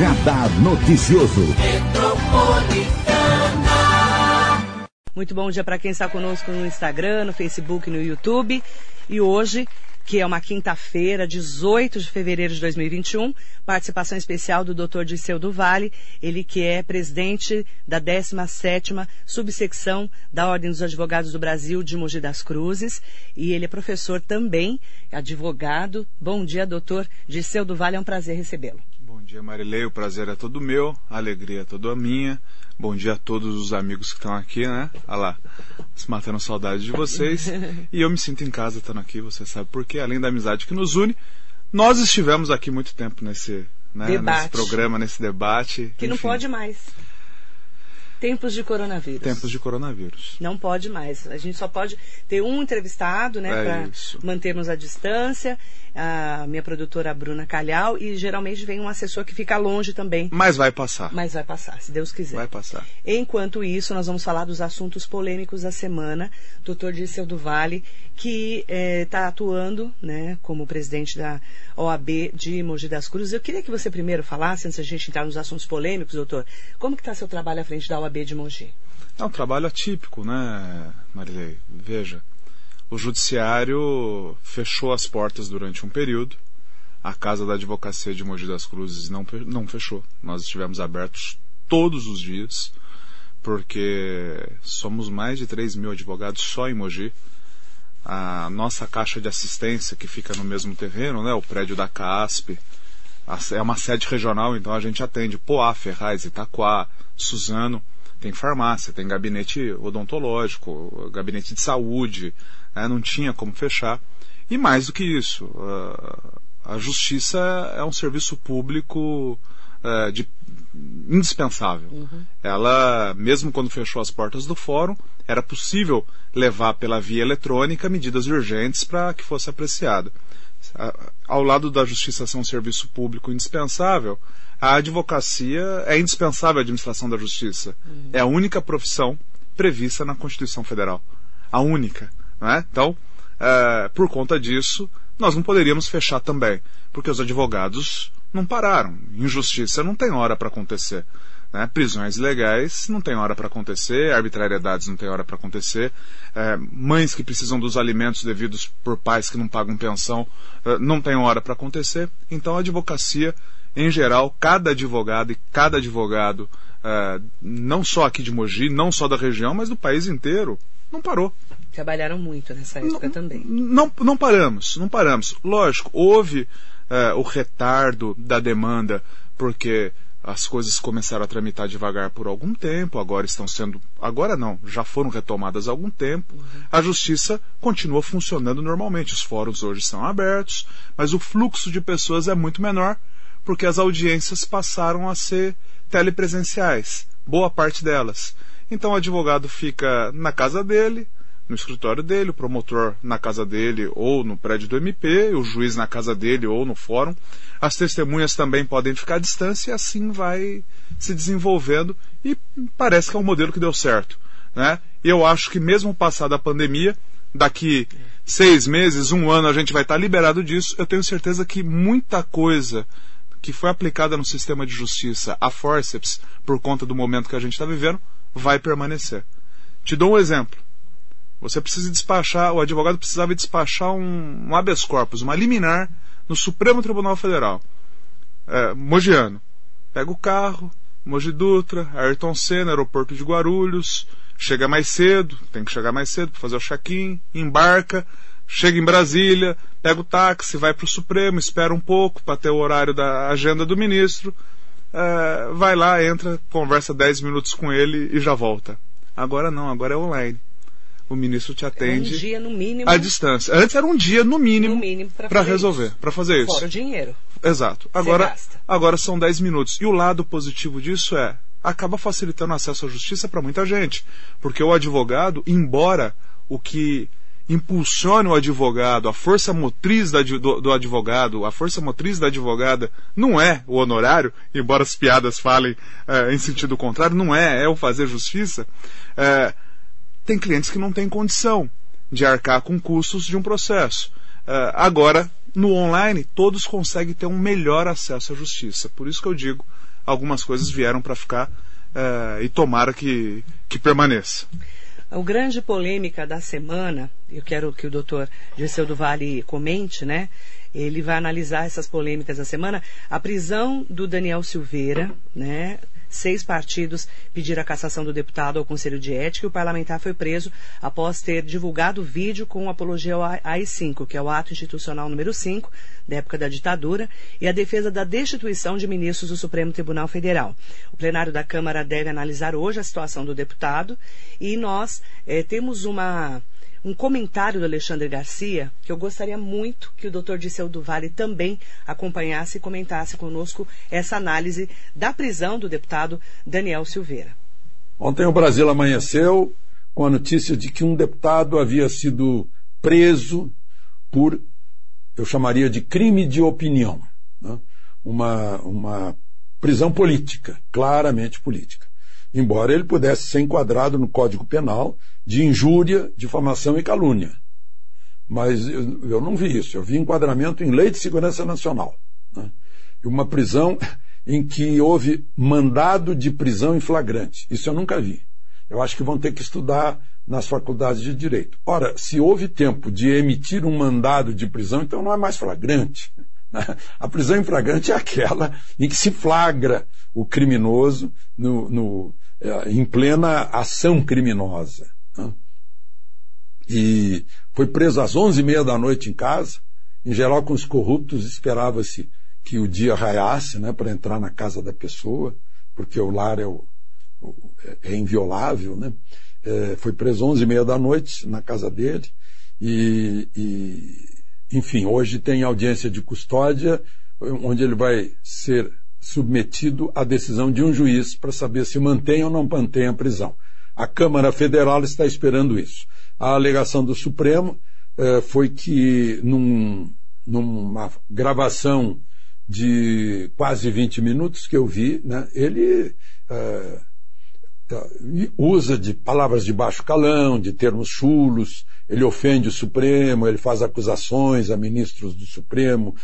Radar Noticioso. Muito bom dia para quem está conosco no Instagram, no Facebook, no YouTube. E hoje, que é uma quinta-feira, 18 de fevereiro de 2021, participação especial do Dr. Dirceu do Vale, ele que é presidente da 17ª subsecção da Ordem dos Advogados do Brasil de Mogi das Cruzes, e ele é professor também, advogado. Bom dia, Dr. Dirceu do Vale, é um prazer recebê-lo. Bom dia, Marileia, o prazer é todo meu, a alegria é toda minha. Bom dia a todos os amigos que estão aqui, né? Olha lá, se matando saudade de vocês. E eu me sinto em casa estando aqui, você sabe por quê? Além da amizade que nos une, nós estivemos aqui muito tempo nesse programa, nesse debate. Que enfim, não pode mais. Tempos de coronavírus. Tempos de coronavírus. Não pode mais. A gente só pode ter um entrevistado, né? Para mantermos a distância. A minha produtora Bruna Calhau, e geralmente vem um assessor que fica longe também. Mas vai passar. Mas vai passar, se Deus quiser. Vai passar. Enquanto isso, nós vamos falar dos assuntos polêmicos da semana. Dr. Dirceu do Vale, que está atuando, né, como presidente da OAB de Mogi das Cruzes. Eu queria que você primeiro falasse, antes da gente entrar nos assuntos polêmicos, doutor, como que está seu trabalho à frente da OAB de Mogi? É um trabalho atípico, né, Marilei? Veja, o judiciário fechou as portas durante um período. A Casa da Advocacia de Mogi das Cruzes não fechou. Nós estivemos abertos todos os dias, porque somos mais de 3 mil advogados só em Mogi. A nossa caixa de assistência, que fica no mesmo terreno, né, o prédio da CASP, é uma sede regional, então a gente atende Poá, Ferraz, Itaquá, Suzano. Tem farmácia, tem gabinete odontológico, gabinete de saúde, não tinha como fechar. E mais do que isso, a justiça é um serviço público indispensável. Uhum. Ela, mesmo quando fechou as portas do fórum, era possível levar pela via eletrônica medidas urgentes para que fosse apreciado. Ao lado da justiça ser um serviço público indispensável, a advocacia é indispensável à administração da justiça. Uhum. É a única profissão prevista na Constituição Federal. A única. Né? Então, por conta disso, nós não poderíamos fechar também, porque os advogados não pararam. Injustiça não tem hora para acontecer. Né? Prisões ilegais não tem hora para acontecer, arbitrariedades não tem hora para acontecer, mães que precisam dos alimentos devidos por pais que não pagam pensão não tem hora para acontecer. Então a advocacia, em geral, cada advogado e cada advogado, não só aqui de Mogi, não só da região, mas do país inteiro, não parou. Trabalharam muito nessa época também. Não paramos. Lógico, houve o retardo da demanda, porque as coisas começaram a tramitar devagar por algum tempo, já foram retomadas há algum tempo. Uhum. A justiça continua funcionando normalmente, os fóruns hoje são abertos, mas o fluxo de pessoas é muito menor, porque as audiências passaram a ser telepresenciais, boa parte delas. Então o advogado fica na casa dele, no escritório dele, o promotor na casa dele ou no prédio do MP, o juiz na casa dele ou no fórum. As testemunhas também podem ficar à distância, e assim vai se desenvolvendo, e parece que é um modelo que deu certo, né? Eu acho que mesmo passada a pandemia, daqui 6 meses, 1 ano, a gente vai estar liberado disso. Eu tenho certeza que muita coisa que foi aplicada no sistema de justiça a fórceps, por conta do momento que a gente está vivendo, vai permanecer. Te dou um exemplo. Você precisa despachar, o advogado precisava despachar um habeas corpus, uma liminar, no Supremo Tribunal Federal. Mogiano. Pega o carro, Mogi Dutra, Ayrton Senna, aeroporto de Guarulhos, chega mais cedo, tem que chegar mais cedo para fazer o check-in, embarca, chega em Brasília, pega o táxi, vai para o Supremo, espera um pouco para ter o horário da agenda do ministro, vai lá, entra, conversa 10 minutos com ele e já volta. Agora não, agora é online. O ministro te atende. Um dia, no mínimo, à distância. Antes era um dia, no mínimo para resolver, para fazer isso. Fora o dinheiro. Exato. Agora são 10 minutos. E o lado positivo disso acaba facilitando o acesso à justiça para muita gente. Porque o advogado, embora o que impulsione o advogado, a força motriz do advogado, a força motriz da advogada, não é o honorário, embora as piadas falem em sentido contrário, não é o fazer justiça. Tem clientes que não têm condição de arcar com custos de um processo. Agora, no online, todos conseguem ter um melhor acesso à justiça. Por isso que eu digo, algumas coisas vieram para ficar e tomara que permaneça. A grande polêmica da semana, eu quero que o doutor Dirceu do Vale comente, né? Ele vai analisar essas polêmicas da semana. A prisão do Daniel Silveira, né? 6 partidos pediram a cassação do deputado ao Conselho de Ética e o parlamentar foi preso após ter divulgado vídeo com apologia ao AI-5, que é o ato institucional número 5, da época da ditadura, e a defesa da destituição de ministros do Supremo Tribunal Federal. O plenário da Câmara deve analisar hoje a situação do deputado e nós temos um comentário do Alexandre Garcia, que eu gostaria muito que o doutor Dirceu do Vale também acompanhasse e comentasse conosco essa análise da prisão do deputado Daniel Silveira. Ontem o Brasil amanheceu com a notícia de que um deputado havia sido preso por, eu chamaria de crime de opinião, né? Uma prisão política, claramente política. Embora ele pudesse ser enquadrado no Código Penal de injúria, difamação e calúnia. Mas eu não vi isso, eu vi enquadramento em Lei de Segurança Nacional, né? Uma prisão em que houve mandado de prisão em flagrante. Isso eu nunca vi. Eu acho que vão ter que estudar nas faculdades de Direito. Ora, se houve tempo de emitir um mandado de prisão, então não é mais flagrante. A prisão em flagrante é aquela em que se flagra o criminoso em plena ação criminosa, né? E foi preso às 11h30 da noite em casa. Em geral, com os corruptos, esperava-se que o dia raiasse, né, para entrar na casa da pessoa, porque o lar é inviolável, né? Foi preso às 11h30 da noite na casa dele Enfim, hoje tem audiência de custódia, onde ele vai ser submetido à decisão de um juiz para saber se mantém ou não mantém a prisão. A Câmara Federal está esperando isso. A alegação do Supremo foi que, numa gravação de quase 20 minutos que eu vi, né, ele usa de palavras de baixo calão, de termos chulos, ele ofende o Supremo, ele faz acusações a ministros do Supremo,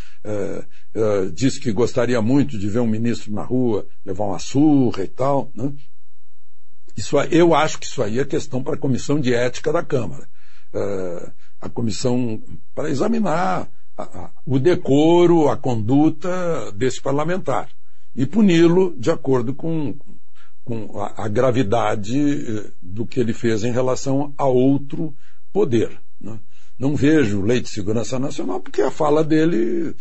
diz que gostaria muito de ver um ministro na rua levar uma surra e tal, né? Eu acho que isso aí é questão para a Comissão de Ética da Câmara, a comissão para examinar o decoro, a conduta desse parlamentar e puni-lo de acordo com a gravidade do que ele fez em relação a outro poder, né? Não vejo Lei de Segurança Nacional, porque a fala dele,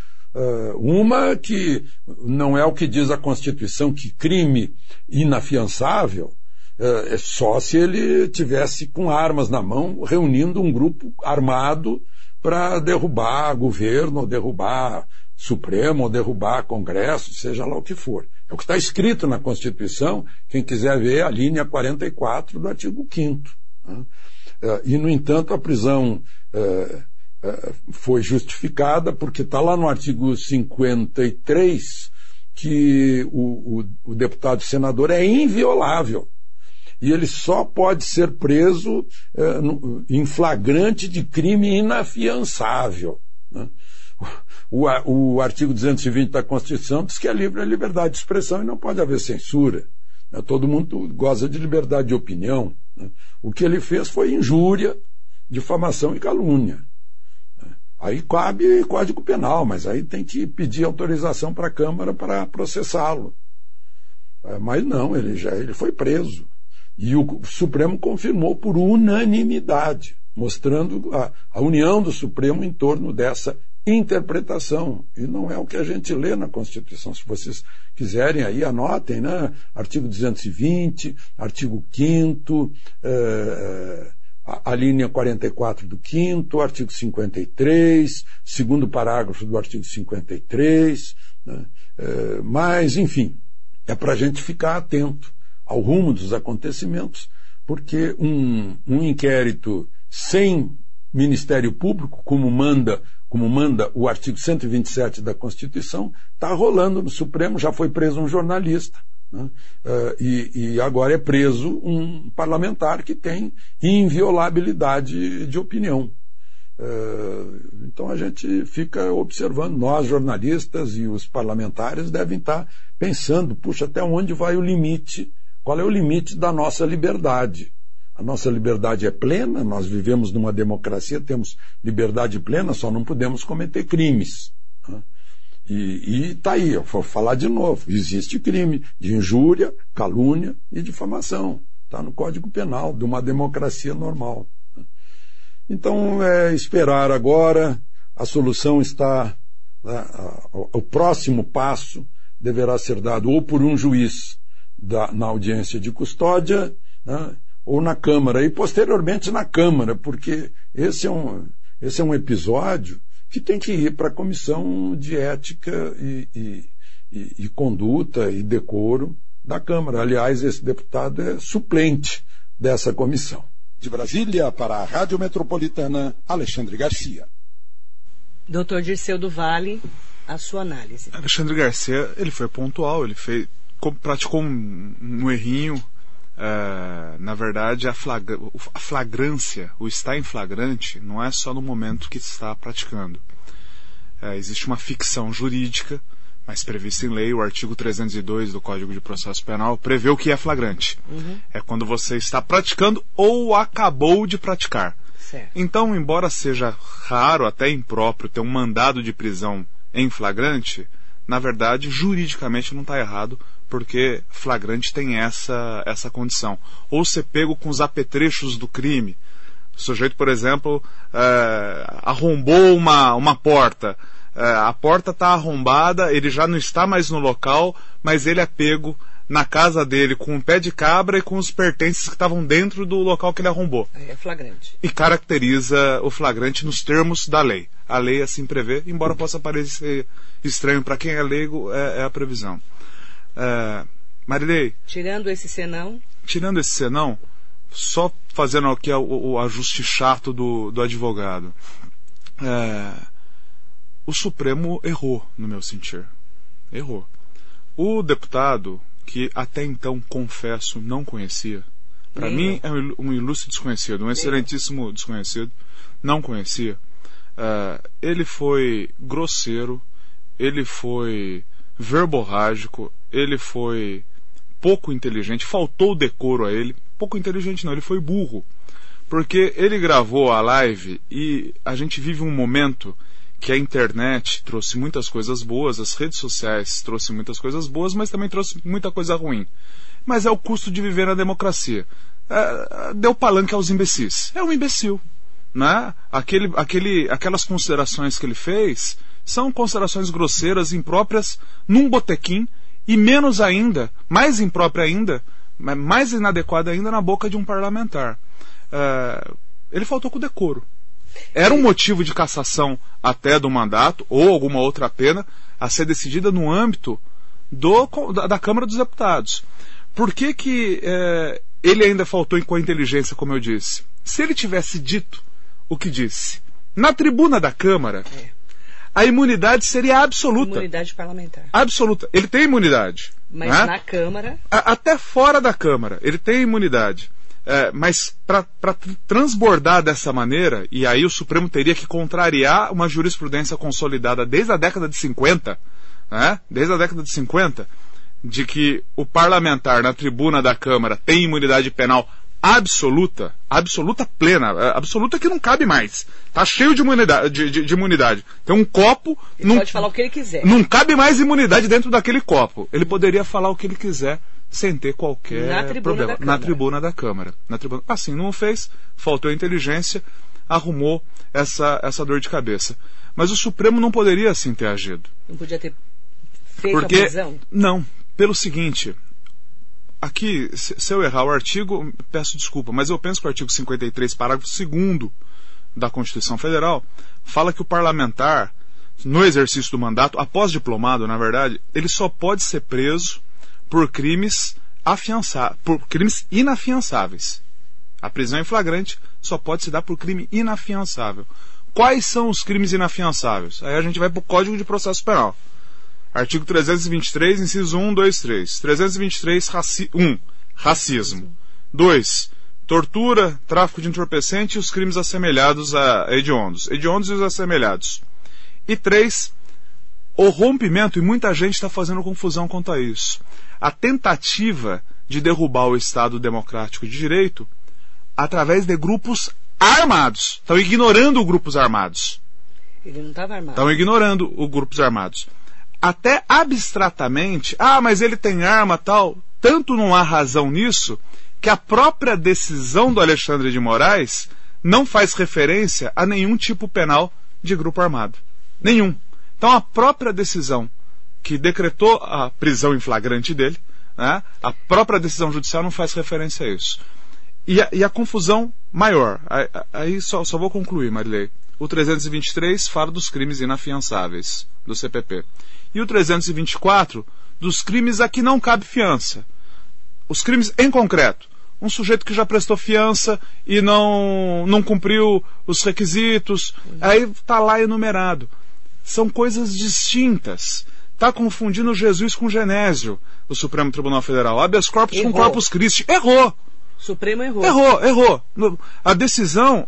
uma que não é o que diz a Constituição, que crime inafiançável é só se ele tivesse com armas na mão, reunindo um grupo armado para derrubar governo, ou derrubar Supremo, ou derrubar Congresso, seja lá o que for. É o que está escrito na Constituição, quem quiser ver a linha 44 do artigo 5º, né? E, no entanto, a prisão foi justificada porque está lá no artigo 53 que o deputado senador é inviolável e ele só pode ser preso em flagrante de crime inafiançável, né? O artigo 220 da Constituição diz que é livre a liberdade de expressão e não pode haver censura, né? Todo mundo goza de liberdade de opinião, né? O que ele fez foi injúria, difamação e calúnia, né? Aí cabe Código Penal, mas aí tem que pedir autorização para a Câmara para processá-lo. Mas não, ele foi preso. E o Supremo confirmou por unanimidade, mostrando a união do Supremo em torno dessa interpretação, e não é o que a gente lê na Constituição. Se vocês quiserem aí, anotem, né? Artigo 220, artigo 5º, a linha 44 do 5º, artigo 53, segundo parágrafo do artigo 53, né? Mas, enfim, é para a gente ficar atento ao rumo dos acontecimentos, porque um inquérito sem Ministério Público, como manda o artigo 127 da Constituição, está rolando no Supremo. Já foi preso um jornalista, né? E agora é preso um parlamentar que tem inviolabilidade de opinião. Então a gente fica observando, nós jornalistas e os parlamentares devem estar pensando, puxa, até onde vai o limite, qual é o limite da nossa liberdade? A nossa liberdade é plena, nós vivemos numa democracia, temos liberdade plena, só não podemos cometer crimes. E está aí, eu vou falar de novo, existe crime de injúria, calúnia e difamação, está no Código Penal de uma democracia normal. Então é esperar agora, a solução está, né, o próximo passo deverá ser dado ou por um juiz na audiência de custódia, né, ou na Câmara, e posteriormente na Câmara, porque esse é um episódio que tem que ir para a Comissão de Ética e Conduta e Decoro da Câmara. Aliás, esse deputado é suplente dessa comissão. De Brasília, para a Rádio Metropolitana, Alexandre Garcia. Doutor Dirceu do Vale, a sua análise. Alexandre Garcia, ele foi pontual, ele praticou um errinho. Na verdade, a flagrância, o estar em flagrante, não é só no momento que se está praticando. Existe uma ficção jurídica, mas prevista em lei, o artigo 302 do Código de Processo Penal prevê o que é flagrante. Uhum. É quando você está praticando ou acabou de praticar. Certo. Então, embora seja raro, até impróprio, ter um mandado de prisão em flagrante, na verdade, juridicamente não está errado, porque flagrante tem essa condição. Ou ser pego com os apetrechos do crime. O sujeito, por exemplo, arrombou uma porta. A porta está arrombada, ele já não está mais no local, mas ele é pego na casa dele com o pé de cabra e com os pertences que estavam dentro do local que ele arrombou. É flagrante. E caracteriza o flagrante nos termos da lei. A lei assim prevê, embora possa parecer estranho para quem é leigo, é a previsão. Marileia, tirando esse senão, só fazendo aqui o ajuste chato do advogado, o Supremo errou, no meu sentir, errou. O deputado, que até então, confesso, não conhecia, para mim é um ilustre desconhecido, um excelentíssimo desconhecido, não conhecia, ele foi grosseiro, ele foi verborrágico, ele foi pouco inteligente, faltou o decoro a ele. Pouco inteligente não, ele foi burro, porque ele gravou a live e a gente vive um momento que a internet trouxe muitas coisas boas, as redes sociais trouxe muitas coisas boas, mas também trouxe muita coisa ruim. Mas é o custo de viver na democracia. Deu palanque aos imbecis. É um imbecil, né? Aquelas considerações que ele fez são considerações grosseiras, impróprias, num botequim, e menos ainda, mais imprópria ainda, mais inadequada ainda, na boca de um parlamentar. Ele faltou com decoro. Era um motivo de cassação até do mandato, ou alguma outra pena, a ser decidida no âmbito da Câmara dos Deputados. Por que que ele ainda faltou com a inteligência, como eu disse? Se ele tivesse dito o que disse na tribuna da Câmara... A imunidade seria absoluta. Imunidade parlamentar. Absoluta. Ele tem imunidade. Mas na Câmara... Até fora da Câmara. Ele tem imunidade. Mas para transbordar dessa maneira, e aí o Supremo teria que contrariar uma jurisprudência consolidada desde a década de 50, né? Desde a década de 50, de que o parlamentar na tribuna da Câmara tem imunidade penal absoluta, absoluta plena, absoluta que não cabe mais. Tá cheio de imunidade. De imunidade. Tem um copo. Ele pode falar o que ele quiser. Não cabe mais imunidade dentro daquele copo. Ele poderia falar o que ele quiser sem ter qualquer problema. Na tribuna da Câmara. Assim, não o fez, faltou inteligência, arrumou essa dor de cabeça. Mas o Supremo não poderia assim ter agido. Não podia ter feito a prisão? Não. Pelo seguinte. Aqui, se eu errar o artigo, peço desculpa, mas eu penso que o artigo 53, parágrafo 2º da Constituição Federal, fala que o parlamentar, no exercício do mandato, após diplomado, na verdade, ele só pode ser preso por crimes inafiançáveis. A prisão em flagrante só pode se dar por crime inafiançável. Quais são os crimes inafiançáveis? Aí a gente vai para o Código de Processo Penal. Artigo 323, inciso 1, 2, 3. 323, 1. Racismo. 2. tortura, tráfico de entorpecente e os crimes assemelhados a hediondos. Hediondos e os assemelhados. E 3, o rompimento, e muita gente está fazendo confusão quanto a isso, a tentativa de derrubar o Estado Democrático de Direito através de grupos armados. Estão ignorando os grupos armados. Ele não estava armado. Estão ignorando os grupos armados. Até abstratamente, ah, mas ele tem arma, tal. Tanto não há razão nisso que a própria decisão do Alexandre de Moraes não faz referência a nenhum tipo penal de grupo armado. Nenhum. Então a própria decisão que decretou a prisão em flagrante dele, né, a própria decisão judicial não faz referência a isso. E a confusão maior. Aí só vou concluir, Marileia. O 323 fala dos crimes inafiançáveis, do CPP. E o 324, dos crimes a que não cabe fiança. Os crimes em concreto. Um sujeito que já prestou fiança e não cumpriu os requisitos. Aí está lá enumerado. São coisas distintas. Está confundindo Jesus com Genésio, o Supremo Tribunal Federal. Habeas corpus com corpus Christi. Errou! Supremo errou. A decisão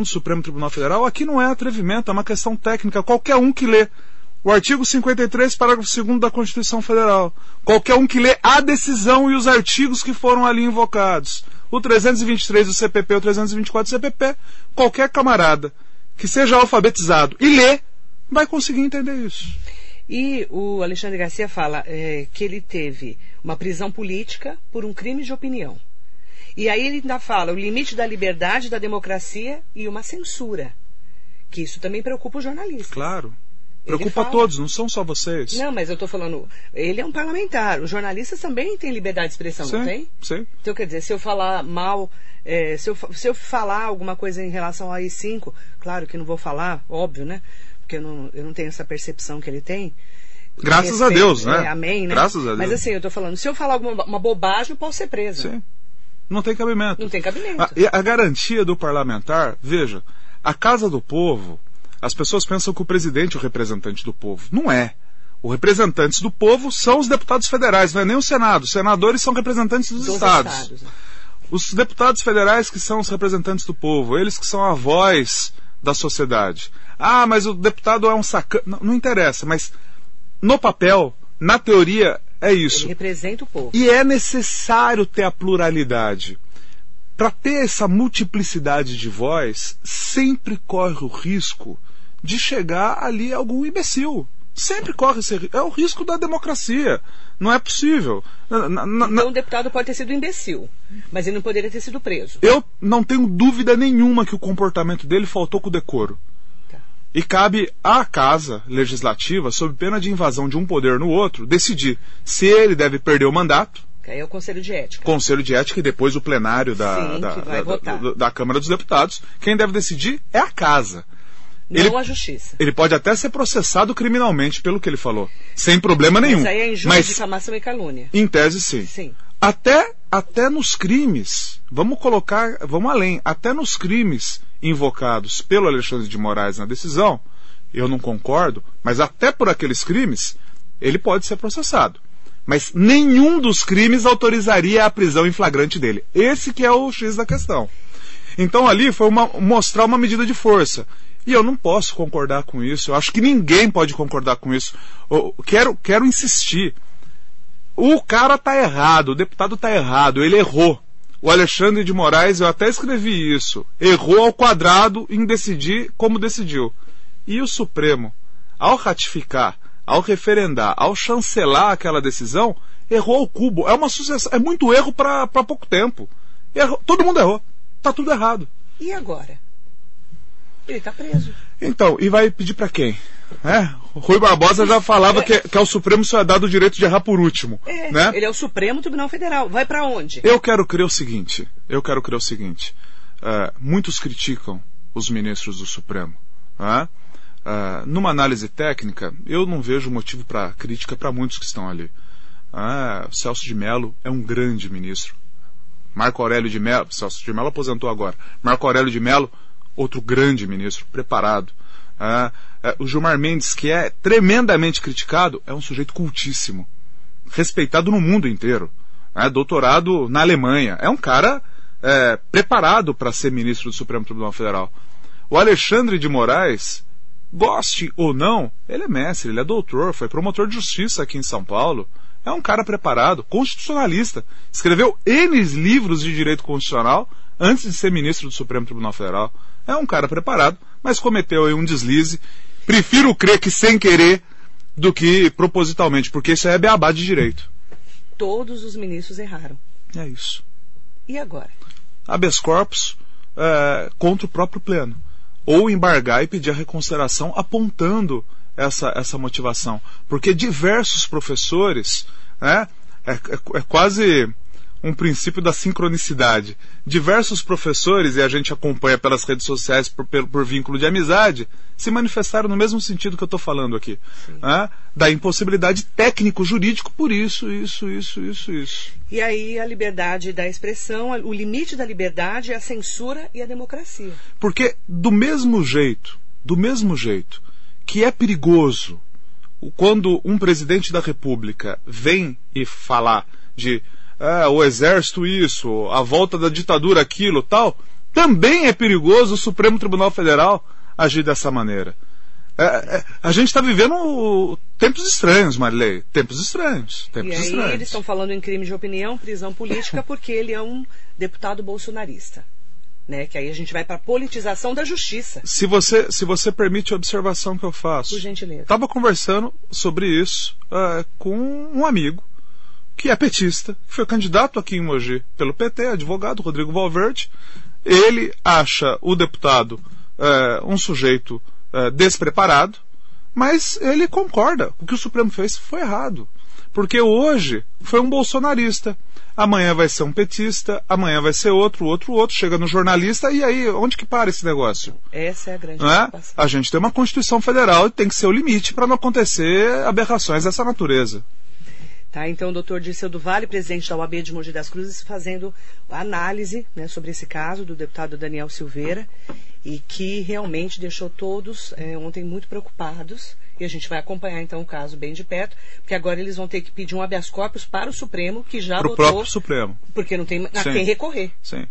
do Supremo Tribunal Federal aqui não é atrevimento, é uma questão técnica. Qualquer um que lê o artigo 53, parágrafo 2º da Constituição Federal, qualquer um que lê a decisão e os artigos que foram ali invocados, o 323 do CPP, o 324 do CPP, qualquer camarada que seja alfabetizado e lê, vai conseguir entender isso. E o Alexandre Garcia fala que ele teve uma prisão política por um crime de opinião. E aí ele ainda fala o limite da liberdade, da democracia e uma censura. Que isso também preocupa os jornalistas. Claro. Preocupa todos, não são só vocês. Não, mas eu estou falando... Ele é um parlamentar. Os jornalistas também têm liberdade de expressão, sim, não tem? Sim. Então, quer dizer, se eu falar mal... Se eu falar alguma coisa em relação ao AI-5, claro que não vou falar, óbvio, né? Porque eu não tenho essa percepção que ele tem. Graças a Deus, né? Amém, né? Graças a Deus. Mas assim, eu estou falando, se eu falar uma bobagem, eu posso ser preso. Sim. Não tem cabimento. Não tem cabimento. A garantia do parlamentar, veja, a Casa do Povo, as pessoas pensam que o presidente é o representante do povo. Não é. Os representantes do povo são os deputados federais, não é nem o Senado. Os senadores são representantes dos estados. Os deputados federais que são os representantes do povo, eles que são a voz da sociedade. Ah, mas o deputado é um sacana. Não, não interessa, mas no papel, na teoria... É isso. Ele representa o povo. E é necessário ter a pluralidade. Para ter essa multiplicidade de voz, sempre corre o risco de chegar ali algum imbecil. Sempre corre esse risco. É o risco da democracia. Não é possível. Então o deputado pode ter sido imbecil, mas ele não poderia ter sido preso. Eu não tenho dúvida nenhuma que o comportamento dele faltou com o decoro. E cabe à Casa Legislativa, sob pena de invasão de um poder no outro, decidir se ele deve perder o mandato. Que aí é o Conselho de Ética. Conselho de Ética e depois o plenário da Câmara dos Deputados. Quem deve decidir é a Casa. Não a Justiça. Ele pode até ser processado criminalmente pelo que ele falou, sem problema nenhum. Mas aí é injúria, difamação e calúnia. Em tese, sim. Até nos crimes, vamos além, até nos crimes invocados pelo Alexandre de Moraes na decisão, eu não concordo, mas até por aqueles crimes, ele pode ser processado. Mas nenhum dos crimes autorizaria a prisão em flagrante dele. Esse que é o X da questão. Então ali foi mostrar uma medida de força. E eu não posso concordar com isso, eu acho que ninguém pode concordar com isso. Eu quero insistir. O cara está errado, o deputado está errado, ele errou. O Alexandre de Moraes, eu até escrevi isso, errou ao quadrado em decidir como decidiu. E o Supremo, ao ratificar, ao referendar, ao chancelar aquela decisão, errou ao cubo. É uma sucessão, é muito erro para pouco tempo. Errou, todo mundo errou, está tudo errado. E agora? Ele está preso. Então, e vai pedir para quem? Rui Barbosa já falava que ao Supremo só é dado o direito de errar por último. Né? Ele é o Supremo Tribunal Federal. Vai para onde? Eu quero crer o seguinte. Muitos criticam os ministros do Supremo. Numa análise técnica, eu não vejo motivo para crítica para muitos que estão ali. Celso de Mello é um grande ministro. Marco Aurélio de Mello, Celso de Mello aposentou agora. Marco Aurélio de Mello, outro grande ministro, preparado. O Gilmar Mendes, que é tremendamente criticado, é um sujeito cultíssimo, respeitado no mundo inteiro, doutorado na Alemanha, é um cara preparado para ser ministro do Supremo Tribunal Federal. O Alexandre de Moraes, goste ou não, ele é mestre, ele é doutor, foi promotor de justiça aqui em São Paulo. É um cara preparado, constitucionalista. Escreveu N livros de direito constitucional antes de ser ministro do Supremo Tribunal Federal. É um cara preparado, mas cometeu aí um deslize. Prefiro crer que sem querer do que propositalmente, porque isso é beabá de direito. Todos os ministros erraram. É isso. E agora? Habeas corpus contra o próprio pleno. Ou embargar e pedir a reconsideração apontando essa motivação. Porque diversos professores, é quase um princípio da sincronicidade. Diversos professores, e a gente acompanha pelas redes sociais por vínculo de amizade, se manifestaram no mesmo sentido que eu estou falando aqui. Da impossibilidade técnico-jurídico por isso. E aí a liberdade da expressão, o limite da liberdade é a censura e a democracia. Porque do mesmo jeito que é perigoso quando um presidente da República vem e falar de o exército isso, a volta da ditadura aquilo, tal, também é perigoso o Supremo Tribunal Federal agir dessa maneira. A gente está vivendo tempos estranhos, Marileia. Tempos estranhos. Eles estão falando em crime de opinião, prisão política, porque ele é um deputado bolsonarista, que aí a gente vai para a politização da justiça. Se você permite a observação que eu faço. Por gentileza. Estava conversando sobre isso com um amigo que é petista, que foi candidato aqui em Mogi pelo PT, advogado Rodrigo Valverde. Ele acha o deputado um sujeito despreparado, mas ele concorda. O que o Supremo fez foi errado. Porque hoje foi um bolsonarista, amanhã vai ser um petista, amanhã vai ser outro, chega no jornalista, e aí, onde que para esse negócio? Essa é a grande preocupação. A gente tem uma Constituição Federal e tem que ser o limite para não acontecer aberrações dessa natureza. Tá, então o doutor Dirceu do Vale, presidente da OAB de Mogi das Cruzes, fazendo análise sobre esse caso do deputado Daniel Silveira, e que realmente deixou todos ontem muito preocupados, e a gente vai acompanhar então o caso bem de perto, porque agora eles vão ter que pedir um habeas corpus para o Supremo, que já votou, próprio Supremo, porque não tem a quem recorrer. Sim.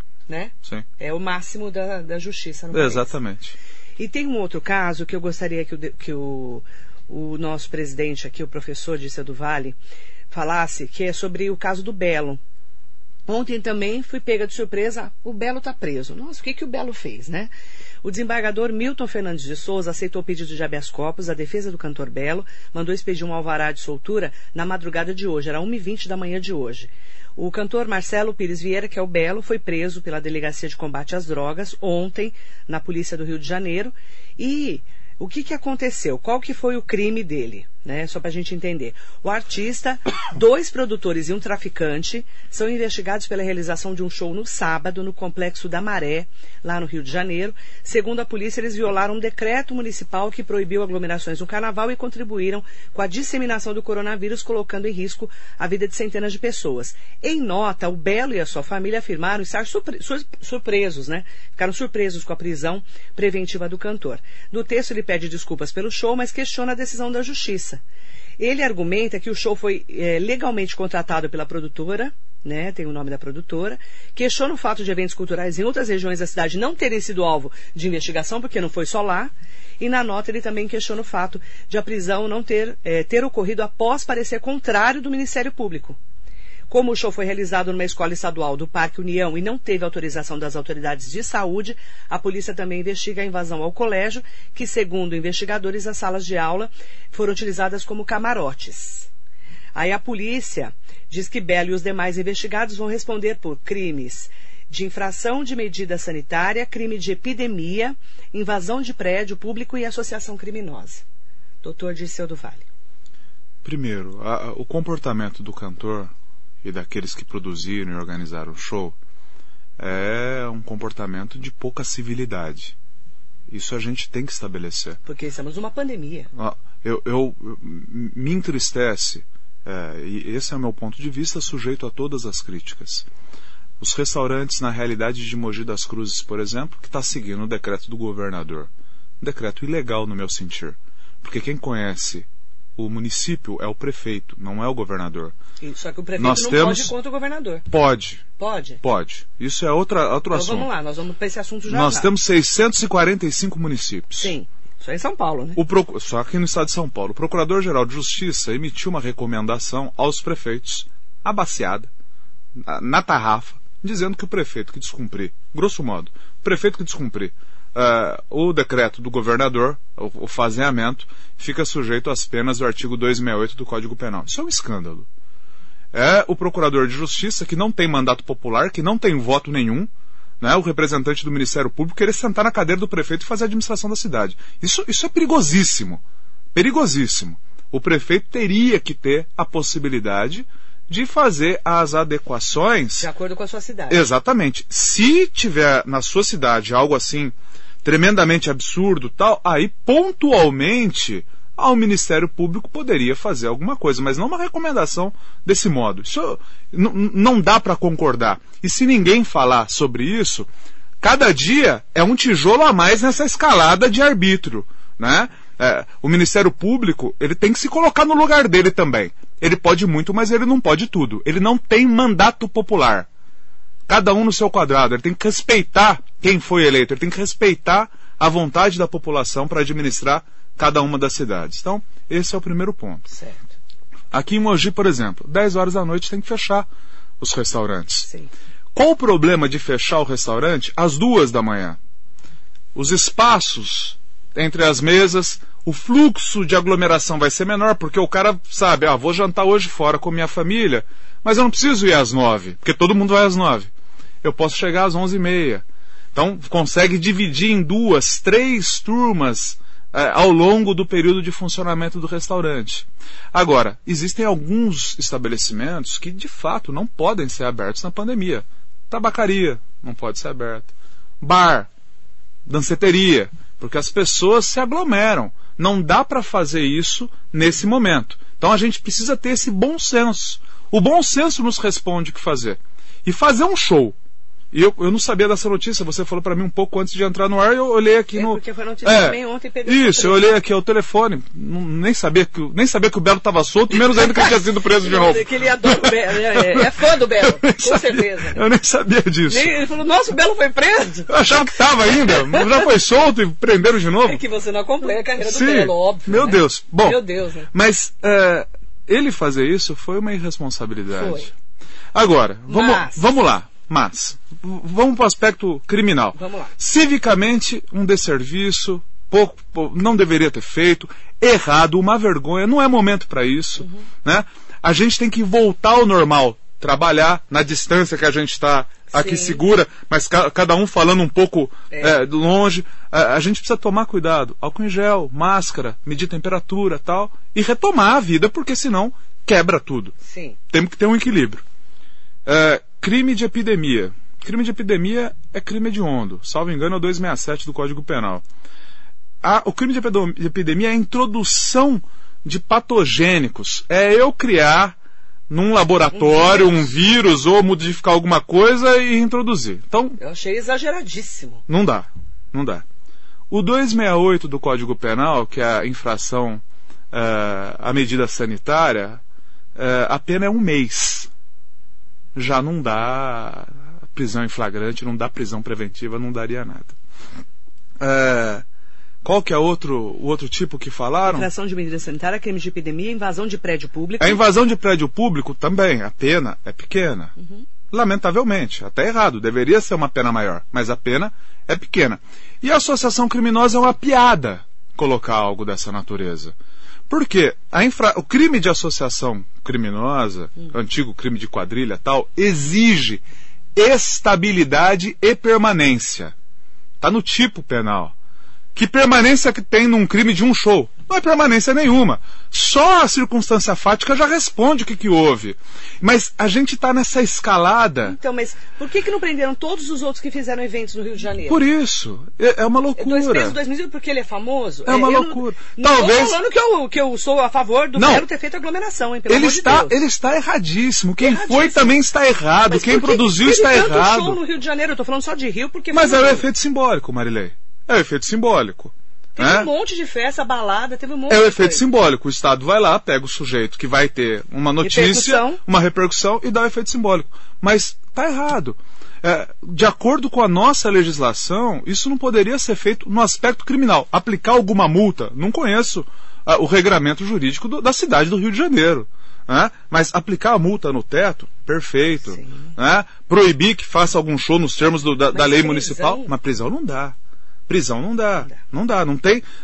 Sim. É o máximo da justiça no país. Exatamente. E tem um outro caso que eu gostaria que o nosso presidente aqui, o professor Dirceu do Vale, falasse, que é sobre o caso do Belo. Ontem também fui pega de surpresa, o Belo está preso. Nossa, o que o Belo fez, O desembargador Milton Fernandes de Souza aceitou o pedido de habeas corpus, a defesa do cantor Belo, mandou expedir um alvará de soltura na madrugada de hoje, era 1h20 da manhã de hoje. O cantor Marcelo Pires Vieira, que é o Belo, foi preso pela Delegacia de Combate às Drogas ontem, na Polícia do Rio de Janeiro, e o que aconteceu? Qual que foi o crime dele? Só para a gente entender. O artista, 2 produtores e um traficante são investigados pela realização de um show no sábado, no Complexo da Maré, lá no Rio de Janeiro. Segundo a polícia, eles violaram um decreto municipal que proibiu aglomerações no carnaval e contribuíram com a disseminação do coronavírus, colocando em risco a vida de centenas de pessoas. Em nota, o Belo e a sua família afirmaram estar surpresos, Ficaram surpresos com a prisão preventiva do cantor. No texto, ele pede desculpas pelo show, mas questiona a decisão da justiça. Ele argumenta que o show foi legalmente contratado pela produtora, tem o nome da produtora, questiona o fato de eventos culturais em outras regiões da cidade não terem sido alvo de investigação, porque não foi só lá, e na nota ele também questiona o fato de a prisão não ter ocorrido após parecer contrário do Ministério Público. Como o show foi realizado numa escola estadual do Parque União e não teve autorização das autoridades de saúde, a polícia também investiga a invasão ao colégio, que, segundo investigadores, as salas de aula foram utilizadas como camarotes. Aí a polícia diz que Belo e os demais investigados vão responder por crimes de infração de medida sanitária, crime de epidemia, invasão de prédio público e associação criminosa. Doutor Dirceu do Vale. Primeiro, o comportamento do cantor e daqueles que produziram e organizaram o show é um comportamento de pouca civilidade. Isso a gente tem que estabelecer. Porque estamos numa pandemia. Me entristece, e esse é o meu ponto de vista, sujeito a todas as críticas. Os restaurantes, na realidade de Mogi das Cruzes, por exemplo, que está seguindo o decreto do governador. Um decreto ilegal, no meu sentir. Porque quem conhece o município é o prefeito, não é o governador. Só que o prefeito pode ir contra o governador. Pode. Pode? Pode. Isso é outro assunto. Então vamos lá, nós vamos para esse assunto já. Nós temos 645 municípios. Sim. Só em São Paulo, né? Só aqui no estado de São Paulo. O Procurador-Geral de Justiça emitiu uma recomendação aos prefeitos, abaciada, na tarrafa, dizendo que o prefeito que descumprir, grosso modo, o prefeito que descumprir o decreto do governador, o fazenhamento, fica sujeito às penas do artigo 268 do Código Penal. Isso é um escândalo. É o Procurador de Justiça, que não tem mandato popular, que não tem voto nenhum, né, o representante do Ministério Público querer sentar na cadeira do prefeito e fazer a administração da cidade. Isso é perigosíssimo. Perigosíssimo. O prefeito teria que ter a possibilidade de fazer as adequações de acordo com a sua cidade. Exatamente. Se tiver na sua cidade algo assim tremendamente absurdo, tal, aí pontualmente ao Ministério Público poderia fazer alguma coisa, mas não uma recomendação desse modo. Isso não dá para concordar. E se ninguém falar sobre isso, cada dia é um tijolo a mais nessa escalada de arbítrio, né? O Ministério Público, ele tem que se colocar no lugar dele também. Ele pode muito, mas ele não pode tudo. Ele não tem mandato popular. Cada um no seu quadrado. Ele tem que respeitar quem foi eleito. Ele tem que respeitar a vontade da população para administrar cada uma das cidades. Então, esse é o primeiro ponto. Certo. Aqui em Mogi, por exemplo, 10 horas da noite tem que fechar os restaurantes. Sim. Qual o problema de fechar o restaurante às 2 da manhã? Os espaços entre as mesas, o fluxo de aglomeração vai ser menor, porque o cara sabe, vou jantar hoje fora com minha família, mas eu não preciso ir às 9, porque todo mundo vai às 9. Eu posso chegar às 11h30. Então, consegue dividir em 2, 3 turmas ao longo do período de funcionamento do restaurante. Agora, existem alguns estabelecimentos que, de fato, não podem ser abertos na pandemia. Tabacaria não pode ser aberta. Bar, danceteria, porque as pessoas se aglomeram. Não dá para fazer isso nesse momento. Então a gente precisa ter esse bom senso. O bom senso nos responde o que fazer. E fazer um show. E eu não sabia dessa notícia, você falou para mim um pouco antes de entrar no ar, eu olhei aqui no... Porque foi notícia também ontem. Isso, eu olhei aqui ao telefone, nem sabia que o Belo estava solto, menos ainda que ele tinha sido preso de novo. Que ele adora o Belo, é fã do Belo, com certeza. Eu nem sabia disso. Ele falou, nossa, o Belo foi preso? Eu achava que estava ainda, já foi solto e prenderam de novo. É que você não acompanha a carreira do Belo, óbvio. Meu Deus, bom, meu Deus, né? Mas ele fazer isso foi uma irresponsabilidade. Foi. Agora, vamos lá. Mas, vamos para o aspecto criminal. Vamos lá. Civicamente, um desserviço, pouco, não deveria ter feito, errado, uma vergonha, não é momento para isso. Uhum. Né? A gente tem que voltar ao normal, trabalhar na distância que a gente está aqui segura, mas cada um falando um pouco longe. A gente precisa tomar cuidado, álcool em gel, máscara, medir temperatura, tal, e retomar a vida, porque senão quebra tudo. Sim. Temos que ter um equilíbrio. Crime de epidemia. Crime de epidemia é crime hediondo. Salvo engano, é o 267 do Código Penal. O crime de epidemia é a introdução de patogênicos. É eu criar num laboratório um vírus ou modificar alguma coisa e introduzir. Então, eu achei exageradíssimo. Não dá. O 268 do Código Penal, que é a infração à medida sanitária, a pena é 1 mês. Já não dá prisão em flagrante, não dá prisão preventiva, não daria nada. Qual que é o outro tipo que falaram? Infração de medida sanitária, crime de epidemia, invasão de prédio público. A invasão de prédio público também, a pena é pequena. Uhum. Lamentavelmente, até errado, deveria ser uma pena maior, mas a pena é pequena. E a associação criminosa é uma piada colocar algo dessa natureza. Por quê? O crime de associação criminosa, antigo crime de quadrilha tal, exige estabilidade e permanência. Está no tipo penal. Que permanência que tem num crime de um show? Não é permanência nenhuma. Só a circunstância fática já responde o que houve. Mas a gente está nessa escalada. Então, mas por que não prenderam todos os outros que fizeram eventos no Rio de Janeiro? Por isso. É uma loucura. 2 pesos, 2 medidas, porque ele é famoso? É uma loucura. Talvez. Não estou falando que eu sou a favor do Belo ter feito aglomeração, hein? Pelo amor de Deus. Ele está erradíssimo. Quem foi também está errado. Mas quem produziu está errado. Show no Rio de Janeiro, eu estou falando só de Rio porque. Mas é o efeito simbólico, Marileia. É o efeito simbólico. Teve um monte de festa, balada, teve um monte de coisa. É o efeito simbólico. O Estado vai lá, pega o sujeito que vai ter uma notícia, uma repercussão e dá o efeito simbólico. Mas tá errado. É, de acordo com a nossa legislação, isso não poderia ser feito no aspecto criminal. Aplicar alguma multa, não conheço o regramento jurídico da cidade do Rio de Janeiro. Né? Mas aplicar a multa no teto, perfeito. Né? Proibir que faça algum show nos termos da lei municipal, mas prisão não dá. Prisão não dá,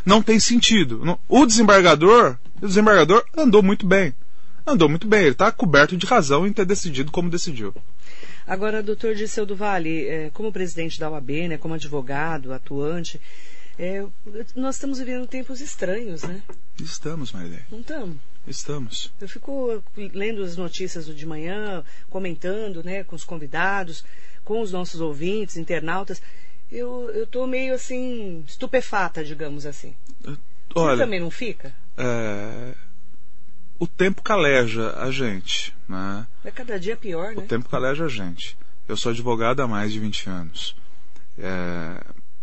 não tem sentido. O desembargador andou muito bem, ele está coberto de razão em ter decidido como decidiu. Agora, doutor Dirceu do Vale, como presidente da OAB, né, como advogado, atuante, nós estamos vivendo tempos estranhos, né? Estamos, Marileia. Não estamos? Estamos. Eu fico lendo as notícias de manhã, comentando, né, com os convidados, com os nossos ouvintes, internautas. Eu estou meio assim, estupefata, digamos assim. Olha, você também não fica? O tempo caleja a gente, né? É cada dia pior, né? O tempo caleja a gente. Eu sou advogado há mais de 20 anos.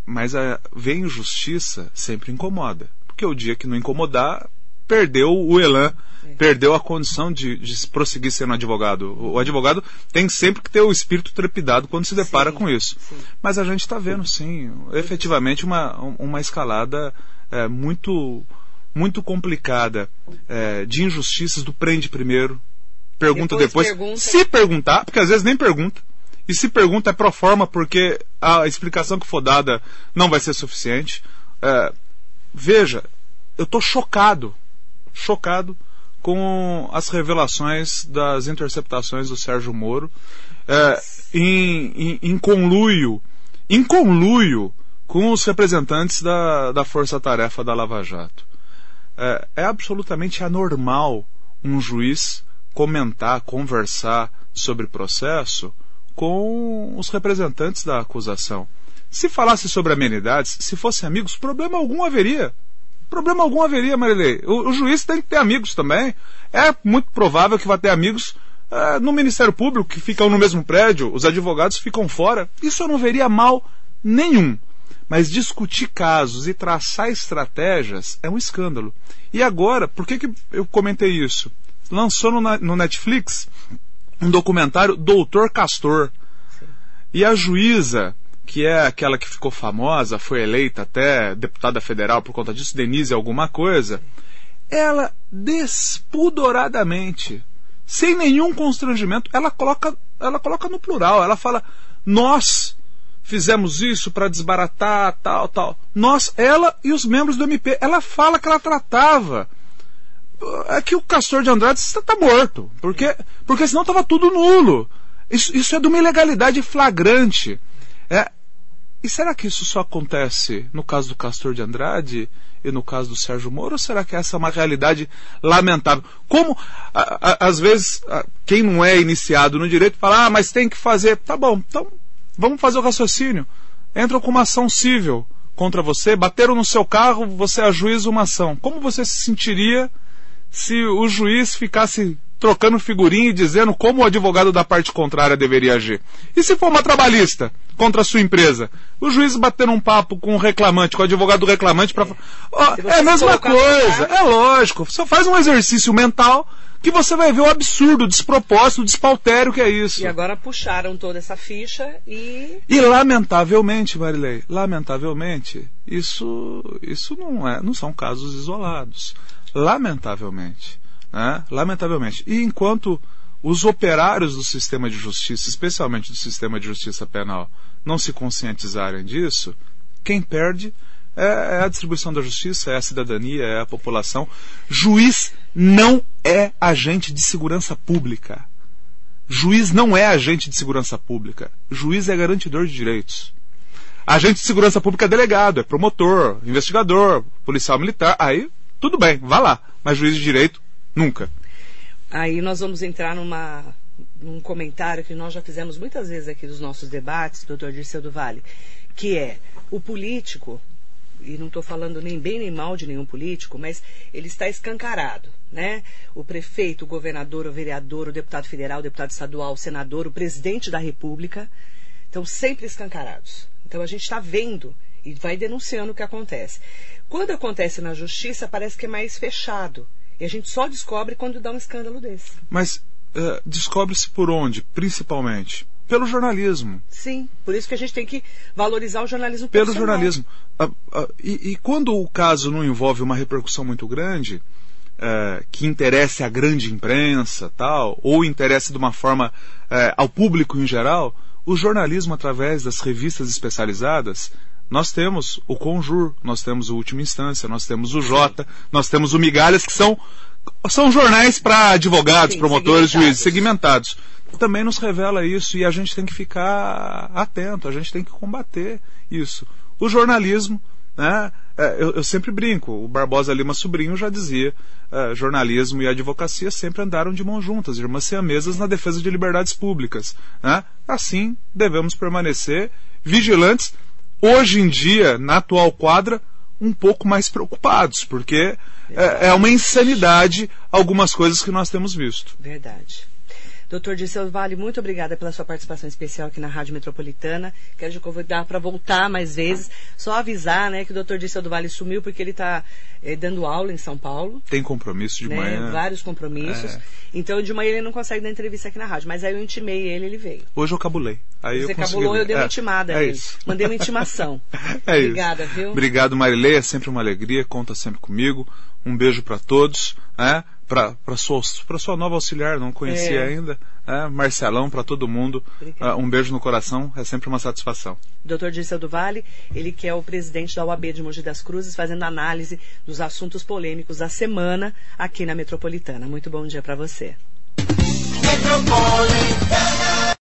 Mas ver injustiça sempre incomoda. Porque o dia que não incomodar, perdeu o elan, perdeu a condição de prosseguir sendo advogado. O advogado tem sempre que ter o espírito trepidado quando se depara com isso. Sim. Mas a gente está vendo, sim, efetivamente uma escalada muito, muito complicada de injustiças, do prende primeiro, pergunta depois. Se perguntar, porque às vezes nem pergunta. E se pergunta é pro forma, porque a explicação que for dada não vai ser suficiente. Veja, eu estou chocado com as revelações das interceptações do Sérgio Moro em conluio com os representantes da Força-Tarefa da Lava Jato. É absolutamente anormal um juiz comentar, conversar sobre processo com os representantes da acusação. Se falasse sobre amenidades, se fossem amigos, problema algum haveria, Marileia. O juiz tem que ter amigos também. É muito provável que vá ter amigos no Ministério Público, que ficam no mesmo prédio, os advogados ficam fora. Isso eu não veria mal nenhum. Mas discutir casos e traçar estratégias é um escândalo. E agora, por que eu comentei isso? Lançou no Netflix um documentário, Doutor Castor. Sim. E a juíza, que é aquela que ficou famosa, foi eleita até deputada federal por conta disso, Denise alguma coisa, ela despudoradamente, sem nenhum constrangimento, ela coloca no plural, ela fala, nós fizemos isso para desbaratar, tal, nós, ela e os membros do MP, ela fala que ela tratava, é que o Castor de Andrade está morto, porque senão estava tudo nulo, isso é de uma ilegalidade flagrante. E será que isso só acontece no caso do Castor de Andrade e no caso do Sérgio Moro? Ou será que essa é uma realidade lamentável? Como, às vezes, quem não é iniciado no direito fala, mas tem que fazer. Tá bom, então vamos fazer o raciocínio. Entram com uma ação civil contra você, bateram no seu carro, você ajuiza uma ação. Como você se sentiria se o juiz ficasse trocando figurinha e dizendo como o advogado da parte contrária deveria agir? E se for uma trabalhista contra a sua empresa? O juiz batendo um papo com o reclamante, com o advogado do reclamante, pra... é a mesma coisa, é lógico. Só faz um exercício mental que você vai ver o absurdo, o despropósito, o despautério que é isso. E agora puxaram toda essa ficha e lamentavelmente, Marileia, isso não são casos isolados. Lamentavelmente. E enquanto os operários do sistema de justiça, especialmente do sistema de justiça penal, não se conscientizarem disso, quem perde é a distribuição da justiça, é a cidadania, é a população. Juiz não é agente de segurança pública. Juiz é garantidor de direitos. Agente de segurança pública é delegado, é promotor, investigador, policial militar. Aí, tudo bem, vá lá. Mas juiz de direito, nunca. Aí nós vamos entrar num comentário que nós já fizemos muitas vezes aqui dos nossos debates, doutor Dirceu do Vale, que é o político, e não estou falando nem bem nem mal de nenhum político, mas ele está escancarado, né? O prefeito, o governador, o vereador, o deputado federal, o deputado estadual, o senador, o presidente da república, estão sempre escancarados. Então a gente está vendo e vai denunciando o que acontece. Quando acontece na justiça, parece que é mais fechado. E a gente só descobre quando dá um escândalo desse. Mas descobre-se por onde, principalmente? Pelo jornalismo. Sim, por isso que a gente tem que valorizar o jornalismo profissional. Pelo jornalismo. E quando o caso não envolve uma repercussão muito grande, que interesse à grande imprensa, tal, ou interesse de uma forma ao público em geral, o jornalismo, através das revistas especializadas, nós temos o Conjur, nós temos o Última Instância, nós temos o Jota, nós temos o Migalhas, que são jornais para advogados, promotores, juízes, segmentados. Também nos revela isso e a gente tem que ficar atento, a gente tem que combater isso. O jornalismo, né, eu sempre brinco, o Barbosa Lima Sobrinho já dizia, jornalismo e advocacia sempre andaram de mãos juntas, irmãs siamesas na defesa de liberdades públicas, né? Assim devemos permanecer vigilantes, hoje em dia, na atual quadra, um pouco mais preocupados, porque é uma insanidade algumas coisas que nós temos visto. Verdade. Doutor Dirceu do Vale, muito obrigada pela sua participação especial aqui na Rádio Metropolitana. Quero te convidar para voltar mais vezes. Só avisar, né, que o doutor Dirceu do Vale sumiu porque ele está dando aula em São Paulo. Tem compromisso de manhã. Vários compromissos. Então, de manhã ele não consegue dar entrevista aqui na rádio. Mas aí eu intimei ele, ele veio. Hoje eu cabulei. Aí você cabulou, eu dei uma intimada. Isso. Mandei uma intimação. Obrigada, isso. Viu? Obrigado, Marileia. É sempre uma alegria. Conta sempre comigo. Um beijo para todos, né? Para sua nova auxiliar, não conhecia ainda, Marcelão, para todo mundo, um beijo no coração, é sempre uma satisfação. Dr. Dirceu do Vale, ele que é o presidente da OAB de Mogi das Cruzes, fazendo análise dos assuntos polêmicos da semana aqui na Metropolitana. Muito bom dia para você.